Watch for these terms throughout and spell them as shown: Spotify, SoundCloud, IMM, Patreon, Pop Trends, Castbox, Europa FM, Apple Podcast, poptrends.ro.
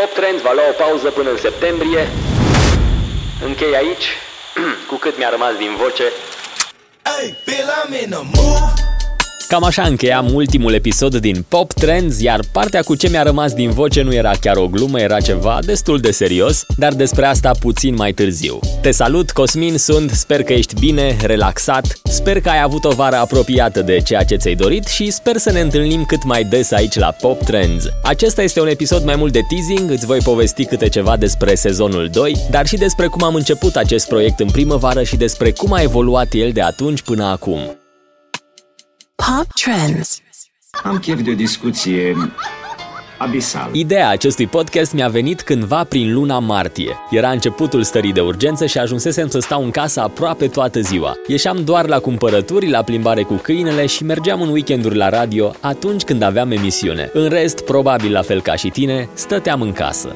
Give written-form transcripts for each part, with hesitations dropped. Pop Trends va lua o pauză până în septembrie. Închei aici, cu cât mi-a rămas din voce. Cam așa încheiam ultimul episod din Pop Trends, iar partea cu ce mi-a rămas din voce nu era chiar o glumă, era ceva destul de serios, dar despre asta puțin mai târziu. Te salut, Cosmin sunt, sper că ești bine, relaxat, sper că ai avut o vară apropiată de ceea ce ți-ai dorit și sper să ne întâlnim cât mai des aici la Pop Trends. Acesta este un episod mai mult de teasing, îți voi povesti câte ceva despre sezonul 2, dar și despre cum am început acest proiect în primăvară și despre cum a evoluat el de atunci până acum. Pop Trends. Am chef de o discuție abisal. Ideea acestui podcast mi-a venit cândva prin luna martie. Era începutul stării de urgență și ajunsesem să stau în casă aproape toată ziua. Ieșeam doar la cumpărături, la plimbare cu câinele și mergeam în weekenduri la radio atunci când aveam emisiune. În rest, probabil la fel ca și tine, stăteam în casă.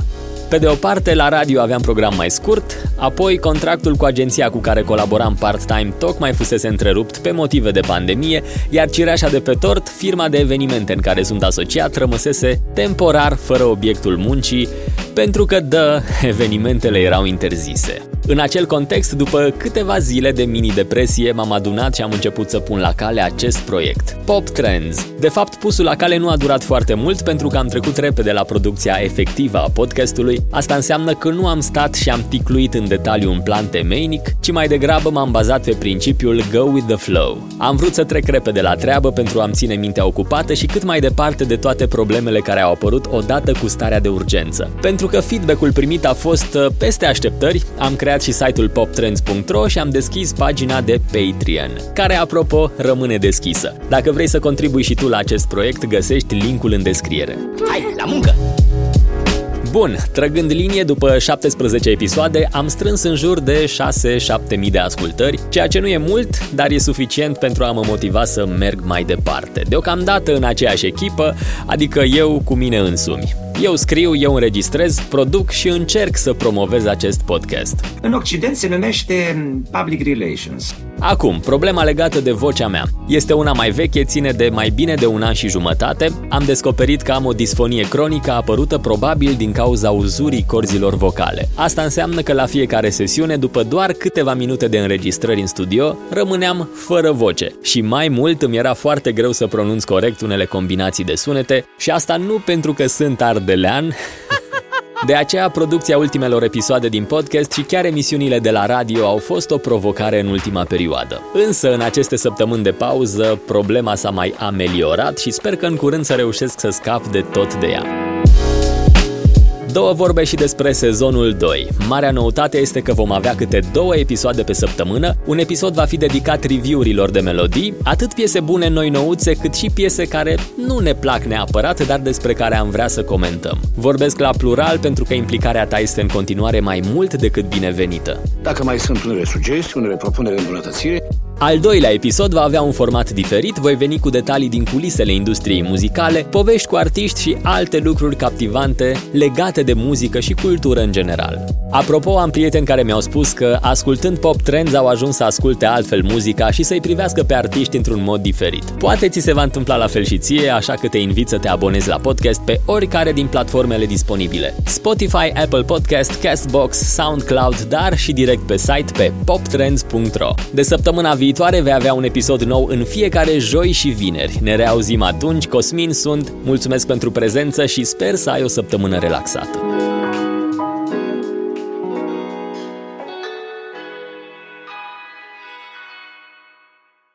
Pe de o parte, la radio aveam program mai scurt, apoi contractul cu agenția cu care colaboram part-time tocmai fusese întrerupt pe motive de pandemie, iar cireașa de pe tort, firma de evenimente în care sunt asociat, rămăsese temporar fără obiectul muncii, pentru că, evenimentele erau interzise. În acel context, după câteva zile de mini-depresie, m-am adunat și am început să pun la cale acest proiect, Pop Trends. De fapt, pusul la cale nu a durat foarte mult pentru că am trecut repede la producția efectivă a podcastului. Asta înseamnă că nu am stat și am ticluit în detaliu un plan temeinic, ci mai degrabă m-am bazat pe principiul go with the flow. Am vrut să trec repede la treabă pentru a-mi ține mintea ocupată și cât mai departe de toate problemele care au apărut odată cu starea de urgență. Pentru că feedback-ul primit a fost peste așteptări, am creat și site-ul poptrends.ro și am deschis pagina de Patreon, care, apropo, rămâne deschisă. Dacă vrei să contribui și tu la acest proiect, găsești linkul în descriere. Hai, la muncă! Bun, trăgând linie, după 17 episoade, am strâns în jur de 6-7.000 de ascultări, ceea ce nu e mult, dar e suficient pentru a mă motiva să merg mai departe. Deocamdată în aceeași echipă, adică eu cu mine însumi. Eu scriu, eu înregistrez, produc și încerc să promovez acest podcast. În Occident se numește Public Relations. Acum, problema legată de vocea mea. Este una mai veche, ține de mai bine de 1 an și jumătate. Am descoperit că am o disfonie cronică apărută probabil din cauza uzurii corzilor vocale. Asta înseamnă că la fiecare sesiune, după doar câteva minute de înregistrări în studio, rămâneam fără voce. Și mai mult îmi era foarte greu să pronunț corect unele combinații de sunete și asta nu pentru că sunt ardelean. De aceea, producția ultimelor episoade din podcast și chiar emisiunile de la radio au fost o provocare în ultima perioadă. Însă, în aceste săptămâni de pauză, problema s-a mai ameliorat și sper că în curând să reușesc să scap de tot de ea. Două vorbe și despre sezonul 2. Marea noutate este că vom avea câte 2 episoade pe săptămână. Un episod va fi dedicat review-urilor de melodii, atât piese bune, noi nouțe, cât și piese care nu ne plac neapărat, dar despre care am vrea să comentăm. Vorbesc la plural pentru că implicarea ta este în continuare mai mult decât binevenită. Dacă mai sunt unele sugestii, unele propuneri de îmbunătățire... Al doilea episod va avea un format diferit, voi veni cu detalii din culisele industriei muzicale, povești cu artiști și alte lucruri captivante legate de muzică și cultură în general. Apropo, am prieteni care mi-au spus că, ascultând Pop Trends, au ajuns să asculte altfel muzica și să-i privească pe artiști într-un mod diferit. Poate ți se va întâmpla la fel și ție, așa că te invit să te abonezi la podcast pe oricare din platformele disponibile. Spotify, Apple Podcast, Castbox, SoundCloud, dar și direct pe site pe poptrends.ro. De săptămâna viitoare vei avea un episod nou în fiecare joi și vineri. Ne reauzim atunci, Cosmin sunt, mulțumesc pentru prezență și sper să ai o săptămână relaxată.